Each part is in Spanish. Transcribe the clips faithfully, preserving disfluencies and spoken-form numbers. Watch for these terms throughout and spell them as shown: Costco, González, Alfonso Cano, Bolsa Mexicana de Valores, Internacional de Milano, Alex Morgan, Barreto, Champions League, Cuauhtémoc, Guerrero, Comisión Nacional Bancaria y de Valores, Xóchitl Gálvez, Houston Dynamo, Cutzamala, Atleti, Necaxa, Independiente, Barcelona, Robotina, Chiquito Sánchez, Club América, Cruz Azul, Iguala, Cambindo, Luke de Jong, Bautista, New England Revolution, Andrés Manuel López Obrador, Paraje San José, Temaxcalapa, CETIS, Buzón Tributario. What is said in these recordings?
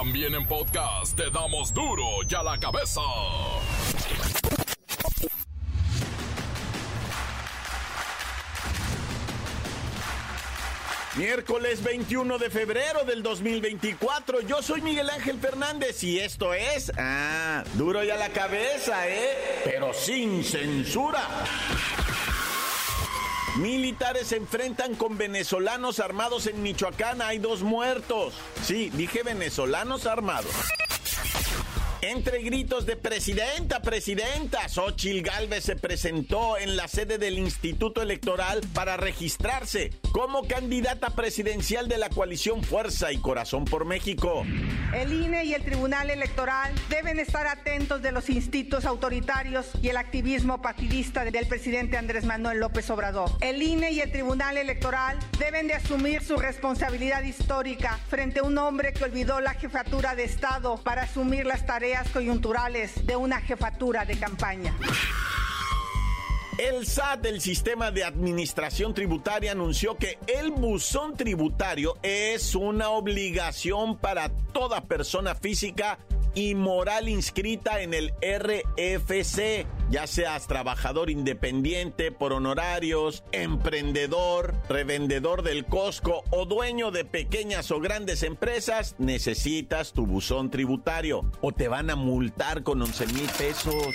También en podcast te damos duro y a la cabeza. Miércoles veintiuno de febrero del dos mil veinticuatro, yo soy Miguel Ángel Fernández y esto es... Ah, duro y a la cabeza, ¿eh? Pero sin censura. Militares se enfrentan con venezolanos armados en Michoacán, hay dos muertos. Sí, dije venezolanos armados. Entre gritos de presidenta, presidenta, Xóchitl Gálvez se presentó en la sede del Instituto Electoral para registrarse como candidata presidencial de la coalición Fuerza y Corazón por México. El I N E y el Tribunal Electoral deben estar atentos de los instintos autoritarios y el activismo partidista del presidente Andrés Manuel López Obrador. El I N E y el Tribunal Electoral deben de asumir su responsabilidad histórica frente a un hombre que olvidó la jefatura de Estado para asumir las tareas coyunturales de una jefatura de campaña. El S A T, el Sistema de Administración Tributaria, anunció que el buzón tributario es una obligación para toda persona física y moral inscrita en el R F C, ya seas trabajador independiente por honorarios, emprendedor, revendedor del Costco o dueño de pequeñas o grandes empresas, necesitas tu buzón tributario o te van a multar con once mil pesos.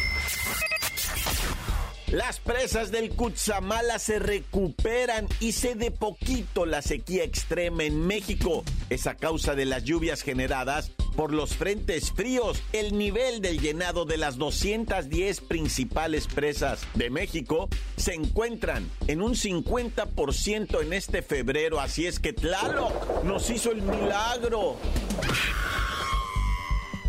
Las presas del Cutzamala se recuperan y se de poquito la sequía extrema en México. Es a causa de las lluvias generadas por los frentes fríos. El nivel del llenado de las doscientas diez principales presas de México se encuentran en un cincuenta por ciento en este febrero. Así es que Tlaloc nos hizo el milagro.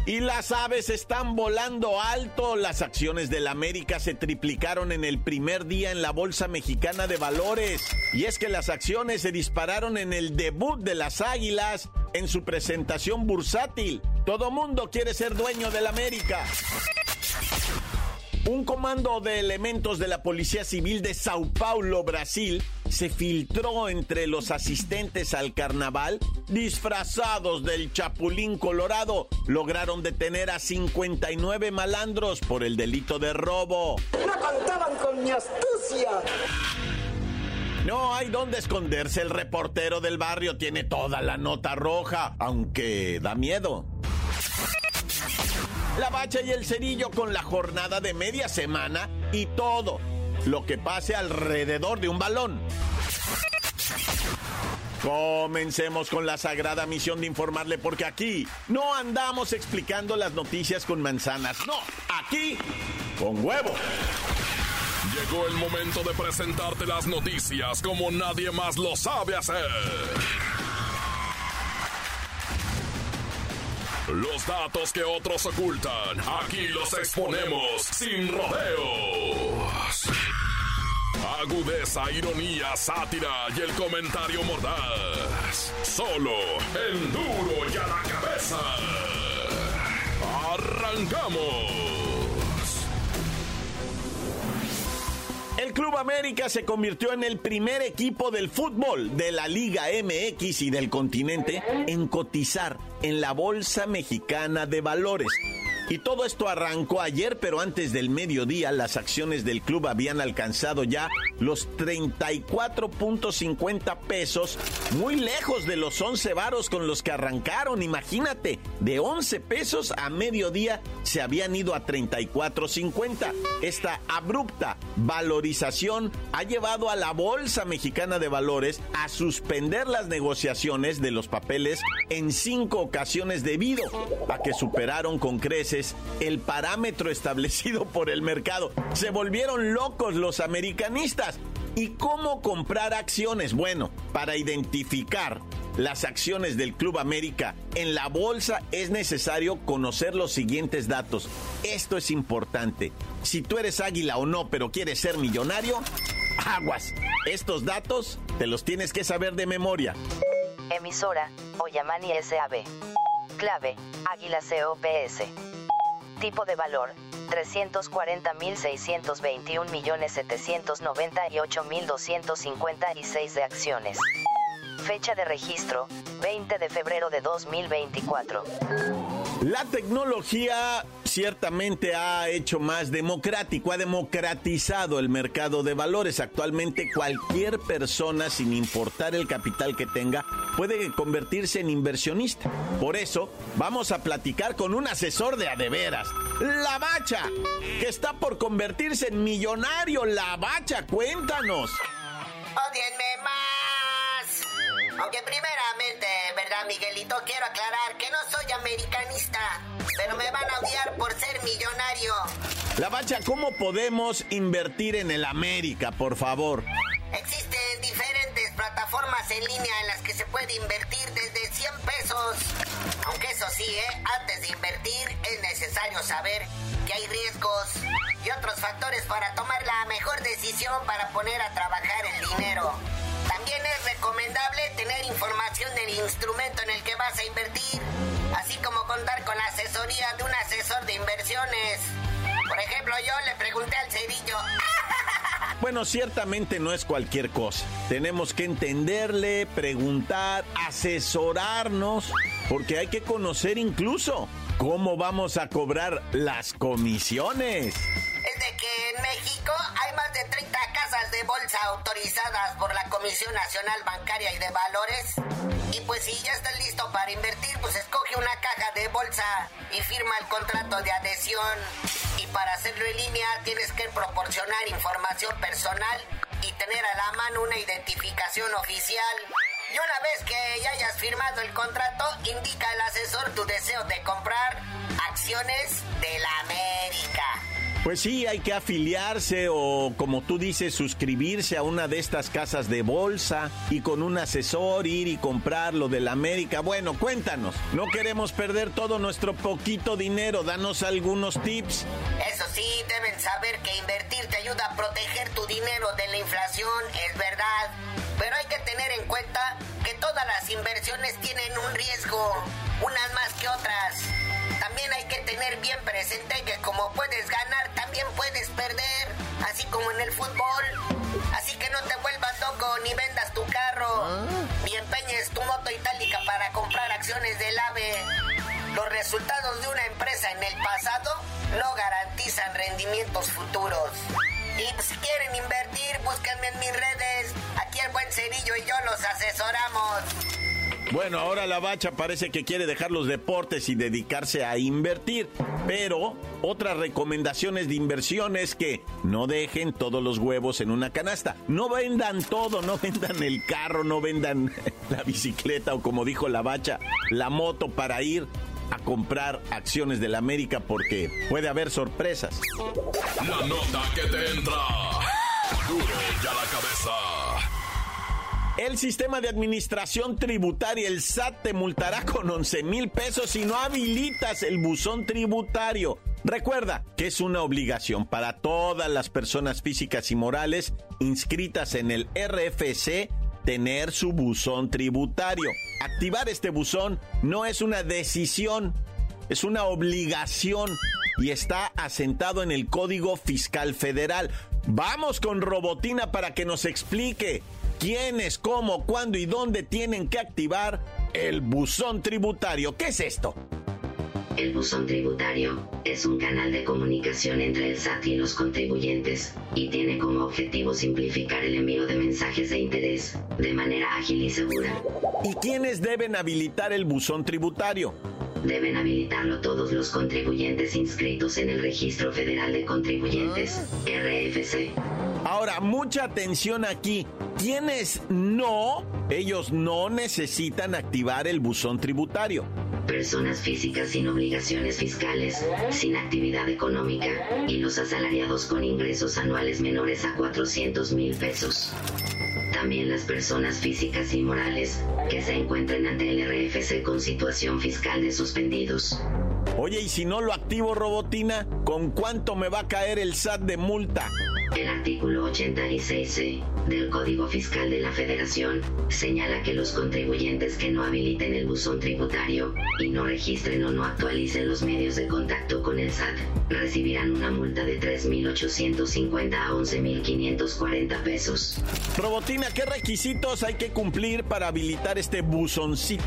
Y las aves están volando alto. Las acciones del América se triplicaron en el primer día en la Bolsa Mexicana de Valores. Y es que las acciones se dispararon en el debut de las Águilas en su presentación bursátil. Todo mundo quiere ser dueño del América. Un comando de elementos de la Policía Civil de Sao Paulo, Brasil, se filtró entre los asistentes al carnaval disfrazados del chapulín colorado. Lograron detener a cincuenta y nueve malandros por el delito de robo. ¡No contaban con mi astucia! No hay dónde esconderse. El reportero del barrio tiene toda la nota roja, aunque da miedo. La Bacha y el Cerillo con la jornada de media semana y todo lo que pase alrededor de un balón. Comencemos con la sagrada misión de informarle, porque aquí no andamos explicando las noticias con manzanas, no, aquí con huevo. Llegó el momento de presentarte las noticias como nadie más lo sabe hacer. Los datos que otros ocultan, aquí los exponemos sin rodeos. Agudeza, ironía, sátira y el comentario mordaz. Solo en duro y a la cabeza. ¡Arrancamos! El Club América se convirtió en el primer equipo del fútbol de la Liga M X y del continente en cotizar en la Bolsa Mexicana de Valores. Y todo esto arrancó ayer, pero antes del mediodía las acciones del club habían alcanzado ya los treinta y cuatro punto cincuenta pesos, muy lejos de los once varos con los que arrancaron. Imagínate, de once pesos a mediodía se habían ido a treinta y cuatro cincuenta. Esta abrupta valorización ha llevado a la Bolsa Mexicana de Valores a suspender las negociaciones de los papeles en cinco ocasiones debido a que superaron con creces el parámetro establecido por el mercado. Se volvieron locos los americanistas. ¿Y cómo comprar acciones? Bueno, para identificar las acciones del Club América en la bolsa es necesario conocer los siguientes datos. Esto es importante. Si tú eres águila o no, pero quieres ser millonario, aguas. Estos datos te los tienes que saber de memoria. Emisora, Ollamani S A B. Clave, Águila C O P S. Tipo de valor, trescientos cuarenta mil seiscientos veintiún millones setecientos noventa y ocho mil doscientos cincuenta y seis de acciones. Fecha de registro, veinte de febrero de dos mil veinticuatro. La tecnología ciertamente ha hecho más democrático, ha democratizado el mercado de valores. Actualmente cualquier persona, sin importar el capital que tenga, puede convertirse en inversionista. Por eso, vamos a platicar con un asesor de a de veras, La Bacha, que está por convertirse en millonario. La Bacha, cuéntanos. ¡Ódienme más! Aunque primeramente, ¿verdad, Miguelito? Quiero aclarar que no soy americanista, pero me van a odiar por ser millonario. La Bacha, ¿cómo podemos invertir en el América, por favor? Existen diferentes plataformas en línea en las que se puede invertir desde cien pesos. Aunque eso sí, ¿eh? Antes de invertir es necesario saber que hay riesgos y otros factores para tomar la mejor decisión para poner a trabajar el dinero. También es recomendable tener información del instrumento en el que vas a invertir, así como contar con la asesoría de un asesor de inversiones. Por ejemplo, yo le pregunté al Cerillo. Bueno, ciertamente no es cualquier cosa. Tenemos que entenderle, preguntar, asesorarnos, porque hay que conocer incluso cómo vamos a cobrar las comisiones. Es de que en México hay más de treinta casas de bolsa autorizadas por la Comisión Nacional Bancaria y de Valores. Y pues si ya estás listo para invertir, pues escoge una caja de bolsa y firma el contrato de adhesión. Y para hacerlo en línea tienes que proporcionar información personal y tener a la mano una identificación oficial. Y una vez que ya hayas firmado el contrato, indica al asesor tu deseo de comprar acciones de la América. Pues sí, hay que afiliarse o, como tú dices, suscribirse a una de estas casas de bolsa y con un asesor ir y comprar lo de la América. Bueno, cuéntanos, no queremos perder todo nuestro poquito dinero, danos algunos tips. Eso sí, deben saber que invertir te ayuda a proteger tu dinero de la inflación, es verdad. Pero hay que tener en cuenta que todas las inversiones tienen un riesgo, unas más que otras. También hay que tener bien presente que como puedes ganar, también puedes perder, así como en el fútbol. Así que no te vuelvas loco, ni vendas tu carro, ni empeñes tu moto itálica para comprar acciones del AVE. Los resultados de una empresa en el pasado no garantizan rendimientos futuros. Y si quieren invertir, búsquenme en mis redes. Aquí el buen Cerillo y yo los asesoramos. Bueno, ahora La Bacha parece que quiere dejar los deportes y dedicarse a invertir, pero otras recomendaciones de inversión es que no dejen todos los huevos en una canasta, no vendan todo, no vendan el carro, no vendan la bicicleta o, como dijo La Bacha, la moto para ir a comprar acciones de la América, porque puede haber sorpresas. La nota que te entra, duro y a la cabeza. El sistema de administración tributaria, el S A T, te multará con once mil pesos si no habilitas el buzón tributario. Recuerda que es una obligación para todas las personas físicas y morales inscritas en el R F C tener su buzón tributario. Activar este buzón no es una decisión, es una obligación y está asentado en el Código Fiscal Federal. Vamos con Robotina para que nos explique quiénes, cómo, cuándo y dónde tienen que activar el buzón tributario. ¿Qué es esto? El buzón tributario es un canal de comunicación entre el S A T y los contribuyentes y tiene como objetivo simplificar el envío de mensajes de interés de manera ágil y segura. ¿Y quiénes deben habilitar el buzón tributario? Deben habilitarlo todos los contribuyentes inscritos en el Registro Federal de Contribuyentes, R F C. Ahora, mucha atención aquí. ¿Quiénes no? Ellos no necesitan activar el buzón tributario. Personas físicas sin obligaciones fiscales, sin actividad económica y los asalariados con ingresos anuales menores a cuatrocientos mil pesos. También las personas físicas y morales que se encuentren ante el R F C con situación fiscal de suspendidos. Oye, y si no lo activo, Robotina, ¿con cuánto me va a caer el S A T de multa? El artículo ochenta y seis C del Código Fiscal de la Federación señala que los contribuyentes que no habiliten el buzón tributario y no registren o no actualicen los medios de contacto con el S A T recibirán una multa de tres mil ochocientos cincuenta a once mil quinientos cuarenta pesos. Robotina, ¿qué requisitos hay que cumplir para habilitar este buzoncito?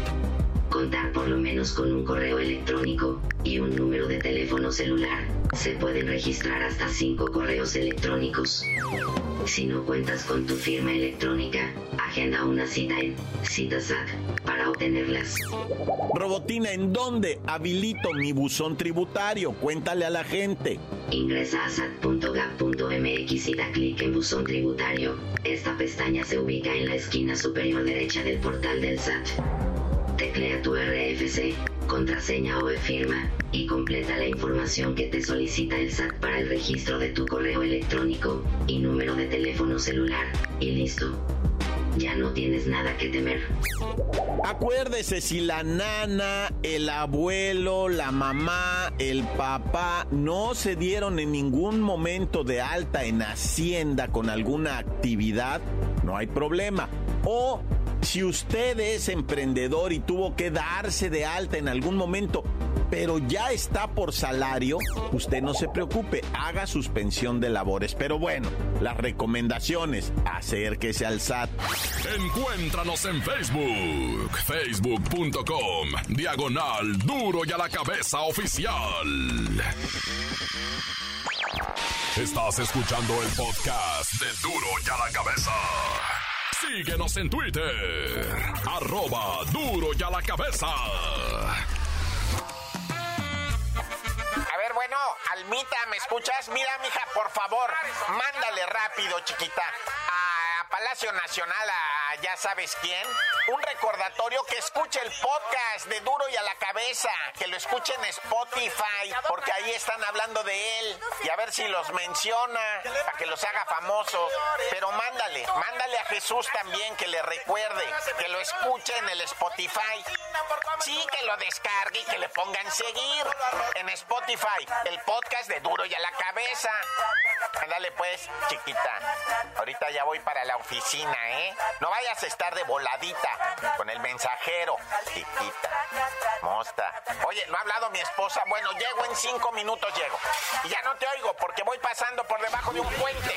Contar por lo menos con un correo electrónico y un número de teléfono celular. Se pueden registrar hasta cinco correos electrónicos. Si no cuentas con tu firma electrónica, agenda una cita en CitaSat para obtenerlas. Robotina, ¿en dónde habilito mi buzón tributario? Cuéntale a la gente. Ingresa a sat punto gov punto mx y da clic en buzón tributario. Esta pestaña se ubica en la esquina superior derecha del portal del S A T. Teclea tu R F C, contraseña o e-firma y completa la información que te solicita el S A T para el registro de tu correo electrónico y número de teléfono celular, y listo. Ya no tienes nada que temer. Acuérdese, si la nana, el abuelo, la mamá, el papá no se dieron en ningún momento de alta en Hacienda con alguna actividad, no hay problema. O si usted es emprendedor y tuvo que darse de alta en algún momento, pero ya está por salario, usted no se preocupe, haga suspensión de labores. Pero bueno, las recomendaciones, acérquese al S A T. Encuéntranos en Facebook, facebook punto com, diagonal Duro y a la Cabeza Oficial. Estás escuchando el podcast de Duro y a la Cabeza. Síguenos en Twitter, arroba Duro y a la Cabeza. A ver, bueno, Almita, ¿me escuchas? Mira, mija, por favor, mándale rápido, chiquita, a Palacio Nacional, a ya sabes quién, un recordatorio que escuche el podcast de Duro y a la Cabeza, que lo escuche en Spotify, porque ahí están hablando de él, y a ver si los menciona, para que los haga famosos, pero mándale, mándale a Jesús también, que le recuerde, que lo escuche en el Spotify, sí, que lo descargue y que le pongan seguir en Spotify, el podcast de Duro y a la Cabeza. Ándale pues, chiquita, ahorita ya voy para la oficina, ¿eh? No vayas a estar de voladita con el mensajero, chiquita, mosta. Oye, no ha hablado mi esposa. Bueno, llego en cinco minutos, llego. Y ya no te oigo porque voy pasando por debajo de un puente.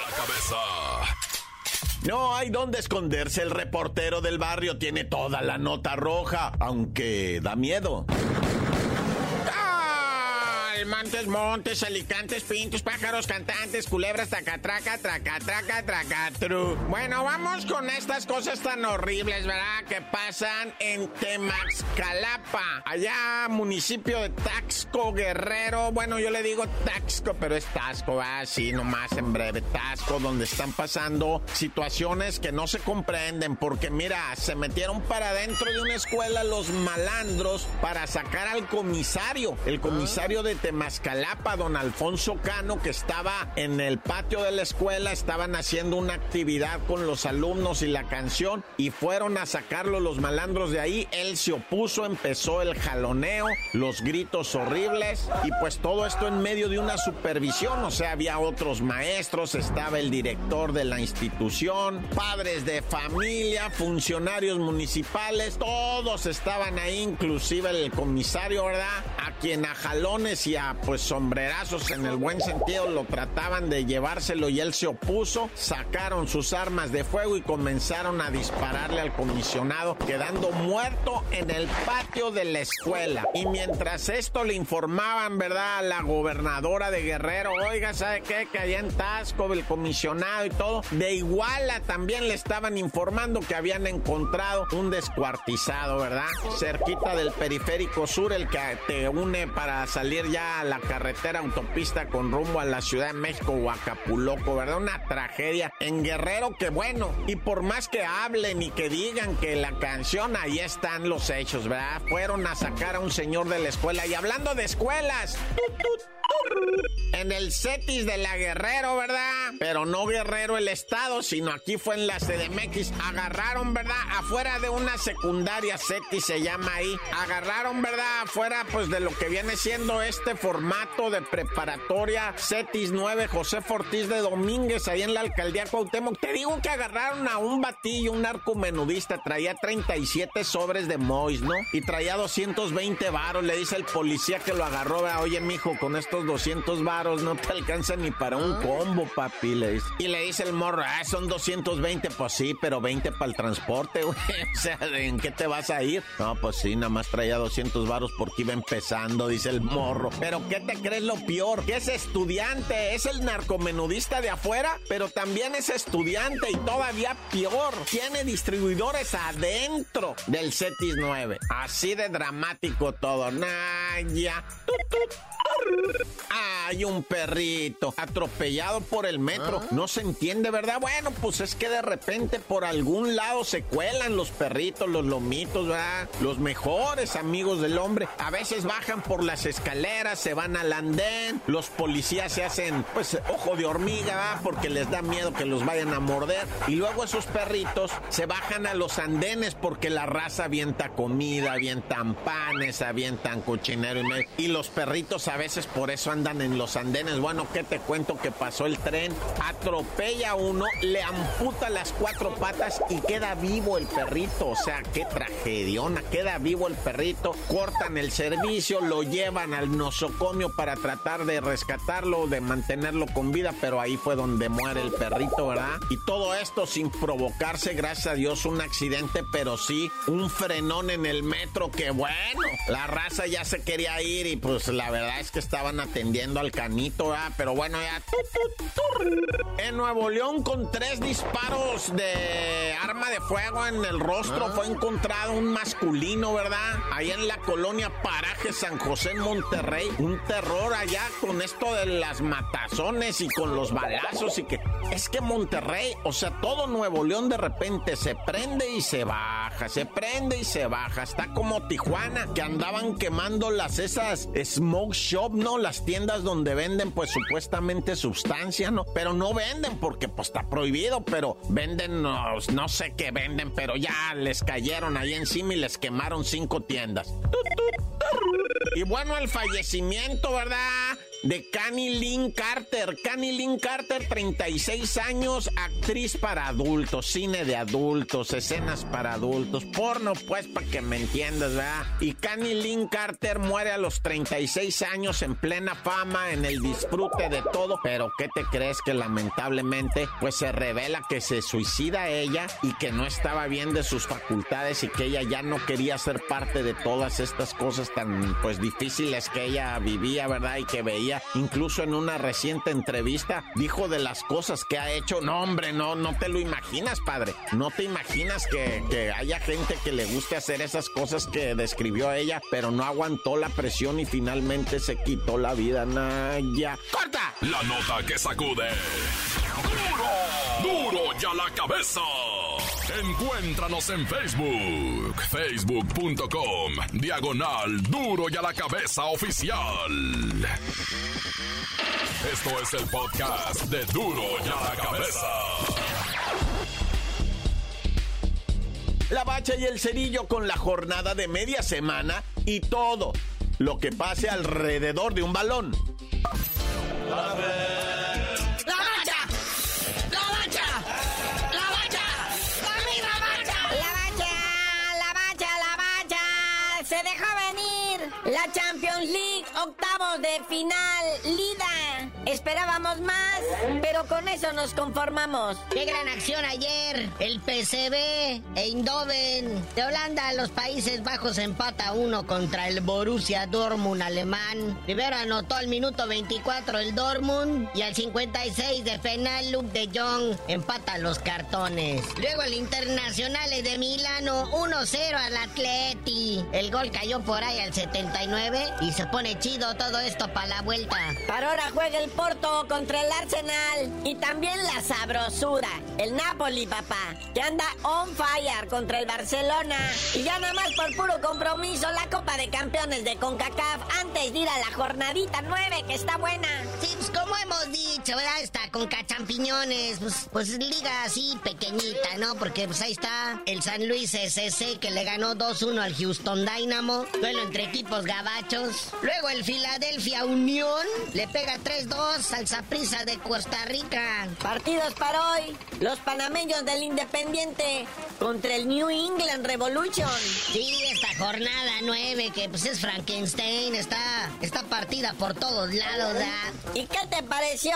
No hay dónde esconderse. El reportero del barrio tiene toda la nota roja, aunque da miedo. Mantes, montes, alicantes, pintos, pájaros, cantantes, culebras, tacatraca, tracatraca, tracatru. Bueno, vamos con estas cosas tan horribles, ¿verdad?, que pasan en Temaxcalapa, allá municipio de Taxco, Guerrero. Bueno, yo le digo Taxco, pero es Taxco, así nomás en breve, Taxco, donde están pasando situaciones que no se comprenden, porque mira, se metieron para adentro de una escuela los malandros para sacar al comisario, el comisario de Temaxcalapa. Temaxcalapa, don Alfonso Cano, que estaba en el patio de la escuela, estaban haciendo una actividad con los alumnos y la canción, y fueron a sacarlo los malandros de ahí. Él se opuso, empezó el jaloneo, los gritos horribles, y pues todo esto en medio de una supervisión, o sea, había otros maestros, estaba el director de la institución, padres de familia, funcionarios municipales, todos estaban ahí, inclusive el comisario, ¿verdad?, a quien a jalones y a, pues, sombrerazos en el buen sentido lo trataban de llevárselo, y él se opuso, sacaron sus armas de fuego y comenzaron a dispararle al comisionado, quedando muerto en el patio de la escuela. Y mientras esto le informaban, ¿verdad?, a la gobernadora de Guerrero, oiga, ¿sabe qué?, que allá en Taxco el comisionado y todo, de Iguala también le estaban informando que habían encontrado un descuartizado, ¿verdad?, cerquita del periférico sur, el que te une para salir ya a la carretera autopista con rumbo a la Ciudad de México o Acapulco, ¿verdad? Una tragedia en Guerrero, que bueno, y por más que hablen y que digan que la canción, ahí están los hechos, ¿verdad? Fueron a sacar a un señor de la escuela. Y hablando de escuelas, ¡tut, tut! En el CETIS de la Guerrero, ¿verdad? Pero no Guerrero el estado, sino aquí fue en la C D M X. Agarraron, ¿verdad? Afuera de una secundaria, CETIS se llama ahí. Agarraron, ¿verdad? Afuera, pues, de lo que viene siendo este formato de preparatoria CETIS nueve, José Fortís de Domínguez, ahí en la alcaldía Cuauhtémoc. Te digo que agarraron a un batillo, un narcomenudista, traía treinta y siete sobres de Mois, ¿no? Y traía doscientos veinte varos. Le dice el policía que lo agarró, ¿verdad? Oye, mijo, con estos doscientos varos no te alcanza ni para un combo, papi, le dice. Y le dice el morro, ah, son doscientos veinte, pues sí, pero veinte para el transporte, güey. O sea, ¿en qué te vas a ir? No, pues sí, nada más traía doscientos varos porque iba empezando, dice el morro. Pero ¿qué te crees lo peor? Que es estudiante, es el narcomenudista de afuera, pero también es estudiante y todavía peor, tiene distribuidores adentro del CETIS nueve. Así de dramático todo. Naya. Hay un perrito atropellado por el metro. No se entiende, ¿verdad? Bueno, pues es que de repente por algún lado se cuelan los perritos, los lomitos, ¿verdad? Los mejores amigos del hombre. A veces bajan por las escaleras, se van al andén. Los policías se hacen, pues, ojo de hormiga, ¿verdad? Porque les da miedo que los vayan a morder. Y luego esos perritos se bajan a los andenes porque la raza avienta comida, avientan panes, avientan cochinero y medio. Y los perritos a veces por eso andan en los andenes. Bueno, ¿qué te cuento? Que pasó el tren, atropella a uno, le amputa las cuatro patas y queda vivo el perrito. O sea, qué tragediona, queda vivo el perrito. Cortan el servicio, lo llevan al nosocomio para tratar de rescatarlo, de mantenerlo con vida, pero ahí fue donde muere el perrito, ¿verdad? Y todo esto sin provocarse, gracias a Dios, un accidente, pero sí un frenón en el metro, que bueno, la raza ya se quería ir y pues la verdad es que estaban atendiendo al canito, ¿verdad? Pero bueno, ya... En Nuevo León, con tres disparos de arma de fuego en el rostro, fue encontrado un masculino, ¿verdad? Allá en la colonia Paraje San José, en Monterrey. Un terror allá con esto de las matazones y con los balazos y que... Es que Monterrey, o sea, todo Nuevo León de repente se prende y se baja, se prende y se baja. Está como Tijuana, que andaban quemando las esas smoke shop, ¿no? Las tiendas donde venden, pues, supuestamente sustancia, ¿no? Pero no venden porque, pues, está prohibido, pero venden, no, no sé qué venden, pero ya les cayeron ahí encima y les quemaron cinco tiendas. Y bueno, el fallecimiento, ¿verdad?, de Canny Lynn Carter. Canny Lynn Carter, treinta y seis años, actriz para adultos, cine de adultos, escenas para adultos, porno, pues, para que me entiendas, ¿verdad? Y Canny Lynn Carter muere a los treinta y seis años, en plena fama, en el disfrute de todo. Pero ¿qué te crees? Que lamentablemente, pues, se revela que se suicida ella y que no estaba bien de sus facultades y que ella ya no quería ser parte de todas estas cosas tan, pues, difíciles que ella vivía, ¿verdad? Y que veía. Incluso en una reciente entrevista dijo de las cosas que ha hecho. No, hombre, no, no te lo imaginas, padre. No te imaginas que, que haya gente que le guste hacer esas cosas que describió ella, pero no aguantó la presión y finalmente se quitó la vida. Naya. ¡Corta! La nota que sacude. ¡Duro! ¡Duro y a la cabeza! Encuéntranos en Facebook, facebook.com, diagonal Duro y a la Cabeza Oficial. Esto es el podcast de Duro y a la Cabeza. La Bacha y el Cerillo con la jornada de media semana y todo lo que pase alrededor de un balón. A ver. La Champions League, octavos de final, Lida. Esperábamos más, pero con eso nos conformamos. Qué gran acción ayer. El P S V e Eindhoven de Holanda. Los Países Bajos empata uno contra el Borussia Dortmund alemán. Primero anotó al minuto veinticuatro el Dortmund y al cincuenta y seis de penal Luke de Jong empata los cartones. Luego el Internacional de Milano uno cero al Atleti. El gol cayó por ahí al setenta y nueve y se pone chido todo esto para la vuelta. Para ahora juega el Porto contra el Arsenal. Y también la sabrosura, el Napoli, papá, que anda on fire contra el Barcelona. Y ya nada más por puro compromiso, la Copa de Campeones de CONCACAF antes de ir a la jornadita nueve, que está buena. Sí, pues como hemos dicho, ¿verdad? Está CONCAChampiñones, pues, pues liga así pequeñita, ¿no? Porque pues ahí está el San Luis S C que le ganó dos uno al Houston Dynamo, duelo entre equipos gabachos. Luego el Philadelphia Unión le pega tres dos al Saprissa de Costa Rica. Partidos para hoy, los panameños del Independiente contra el New England Revolution. Sí, esta jornada nueve, que pues es Frankenstein, está, está partida por todos lados, ¿verdad? ¿Y qué te pareció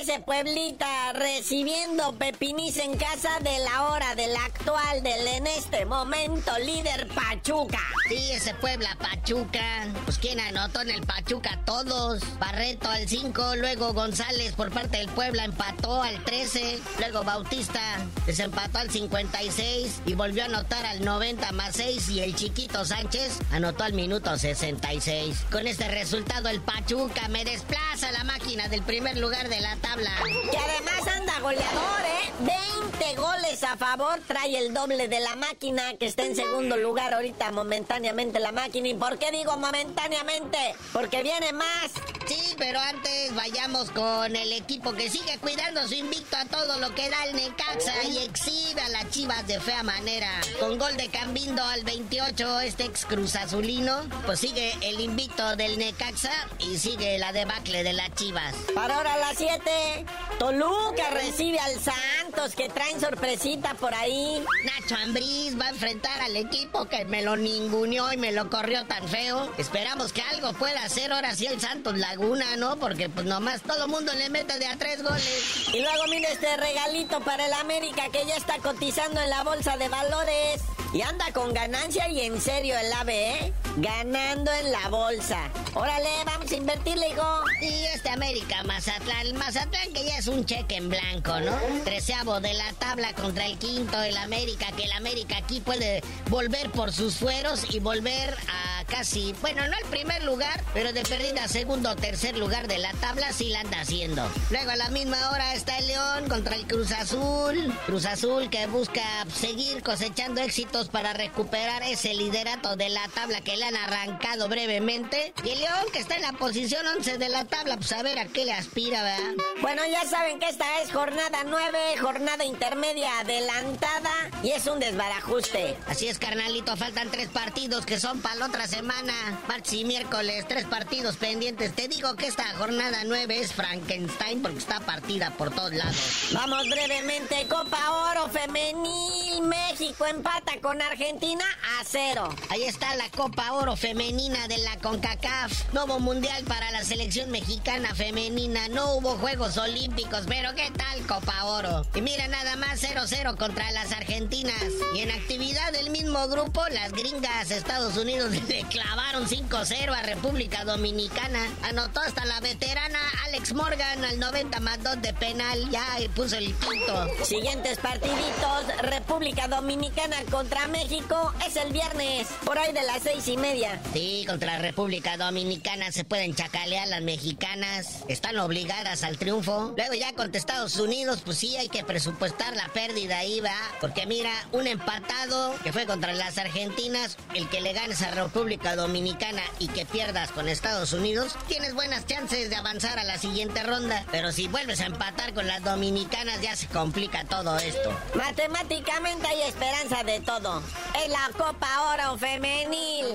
ese Pueblita recibiendo pepinís en casa de la hora del actual, del en este momento líder Pachuca? Sí, ese Puebla Pachuca, pues quien anotó en el Pachuca todos, Barreto al cinco, luego González por parte del Puebla empató al trece, luego Bautista desempató al cincuenta y seis y volvió a anotar al noventa más seis, y el Chiquito Sánchez anotó al minuto sesenta y seis. Con este resultado el Pachuca me desplaza a la máquina del primer lugar de la tabla. Que además anda goleador, ¿eh? veinte goles a favor, trae el doble de la máquina que está en segundo lugar ahorita momentáneamente la máquina. ¿Y por qué digo momentáneamente? Porque viene más. Sí, pero antes vayamos con el equipo que sigue cuidando su invicto a todo lo que da el Necaxa y exhibe a las Chivas de fea manera. Con gol de Cambindo al veintiocho, este ex Cruz Azulino, pues sigue el invicto del Necaxa y sigue la debacle de las Chivas. Para ahora a las siete, Toluca recibe al Santos, que traen sorpresita por ahí. Nacho Ambriz va a enfrentar al equipo que me lo ninguneó y me lo corrió tan feo. Esperamos que algo pueda hacer ahora sí el Santos Laguna, ¿no? Porque pues nomás todo mundo le mete de a tres goles. Y luego mira este regalito para el América, que ya está cotizando en la Bolsa de Valores. Y anda con ganancia y en serio el A B E, ¿eh? Ganando en la bolsa. Órale, vamos a invertirle, hijo. Y este América Mazatlán, Mazatlán que ya es un cheque en blanco, ¿no? Treceavo de la tabla contra el quinto, el América, que el América aquí puede volver por sus fueros y volver a casi, bueno, no al primer lugar, pero de perdida segundo o tercer lugar de la tabla sí la anda haciendo. Luego a la misma hora está el León contra el Cruz Azul. Cruz Azul que busca seguir cosechando éxitos para recuperar ese liderato de la tabla que le han arrancado brevemente. Y el León que está en la posición once de la tabla, pues a ver a qué le aspira, ¿verdad? Bueno, ya saben que esta es jornada nueve, jornada intermedia adelantada, y es un desbarajuste. Así es, carnalito, faltan tres partidos que son para la otra semana, martes y miércoles, tres partidos pendientes. Te digo que esta jornada nueve es Frankenstein porque está partida por todos lados. Vamos brevemente, Copa Oro Femenil, México empata con Argentina a cero. Ahí está la Copa Oro Femenina de la CONCACAF. No hubo mundial para la selección mexicana femenina. No hubo Juegos Olímpicos. Pero ¿qué tal Copa Oro? Y mira nada más, cero cero contra las argentinas. Y en actividad del mismo grupo, las gringas Estados Unidos le clavaron cinco cero a República Dominicana. Anotó hasta la veterana Alex Morgan al noventa más dos de penal. Ya puso el quinto. Siguientes partiditos. República Dominicana contra México es el viernes, por ahí de las seis y media. Sí, contra República Dominicana se pueden chacalear las mexicanas. Están obligadas al triunfo. Luego ya contra Estados Unidos, pues sí, hay que presupuestar la pérdida ahí, va. Porque mira, un empatado que fue contra las argentinas, el que le ganes a República Dominicana y que pierdas con Estados Unidos, tienes buenas chances de avanzar a la siguiente ronda. Pero si vuelves a empatar con las dominicanas, ya se complica todo esto. Matemáticamente hay esperanza de todo. Es la Copa Oro Femenil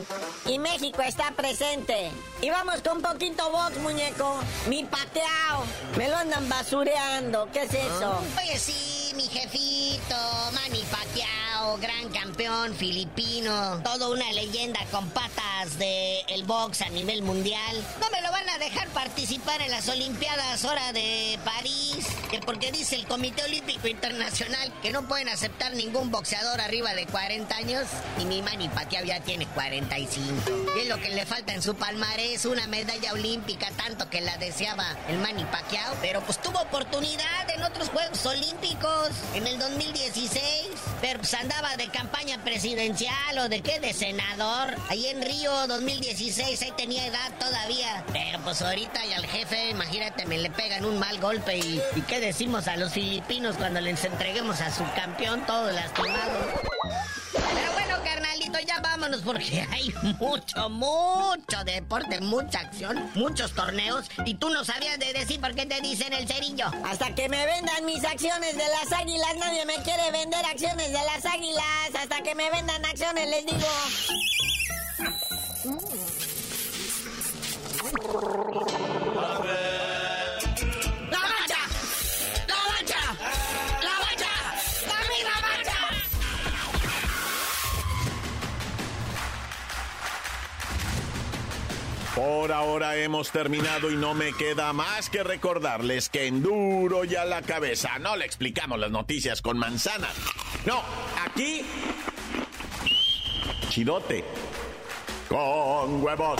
y México está presente. Y vamos con poquito box, muñeco. Mi pateao. Me lo andan basureando. ¿Qué es eso? Oye, sí, mi jefito, Manny Pacquiao, gran campeón filipino. Todo una leyenda con patas del box a nivel mundial. No me lo van a dejar participar en las Olimpiadas ahora de París. Que porque dice el Comité Olímpico Internacional que no pueden aceptar ningún boxeador arriba de cuarenta años, y mi Manny Pacquiao ya tiene cuarenta y cinco. Y es lo que le falta en su palmarés, una medalla olímpica, tanto que la deseaba el Manny Pacquiao, pero pues tuvo oportunidad en otros Juegos Olímpicos en el dos mil dieciséis, pero pues andaba de campaña presidencial o de qué, de senador, ahí en Río dos mil dieciséis, ahí tenía edad todavía, pero pues ahorita y al jefe, imagínate, me le pegan un mal golpe y, y qué decimos a los filipinos cuando les entreguemos a su campeón todo lastimado. Pero bueno, carnalito, ya vamos vámonos porque hay mucho, mucho deporte, mucha acción, muchos torneos. Y tú no sabías de decir por qué te dicen el cerillo. Hasta que me vendan mis acciones de las Águilas. Nadie me quiere vender acciones de las Águilas. Hasta que me vendan acciones, les digo. Por ahora hemos terminado y no me queda más que recordarles que en Duro y a la Cabeza no le explicamos las noticias con manzanas. No, aquí... chidote. Con huevos.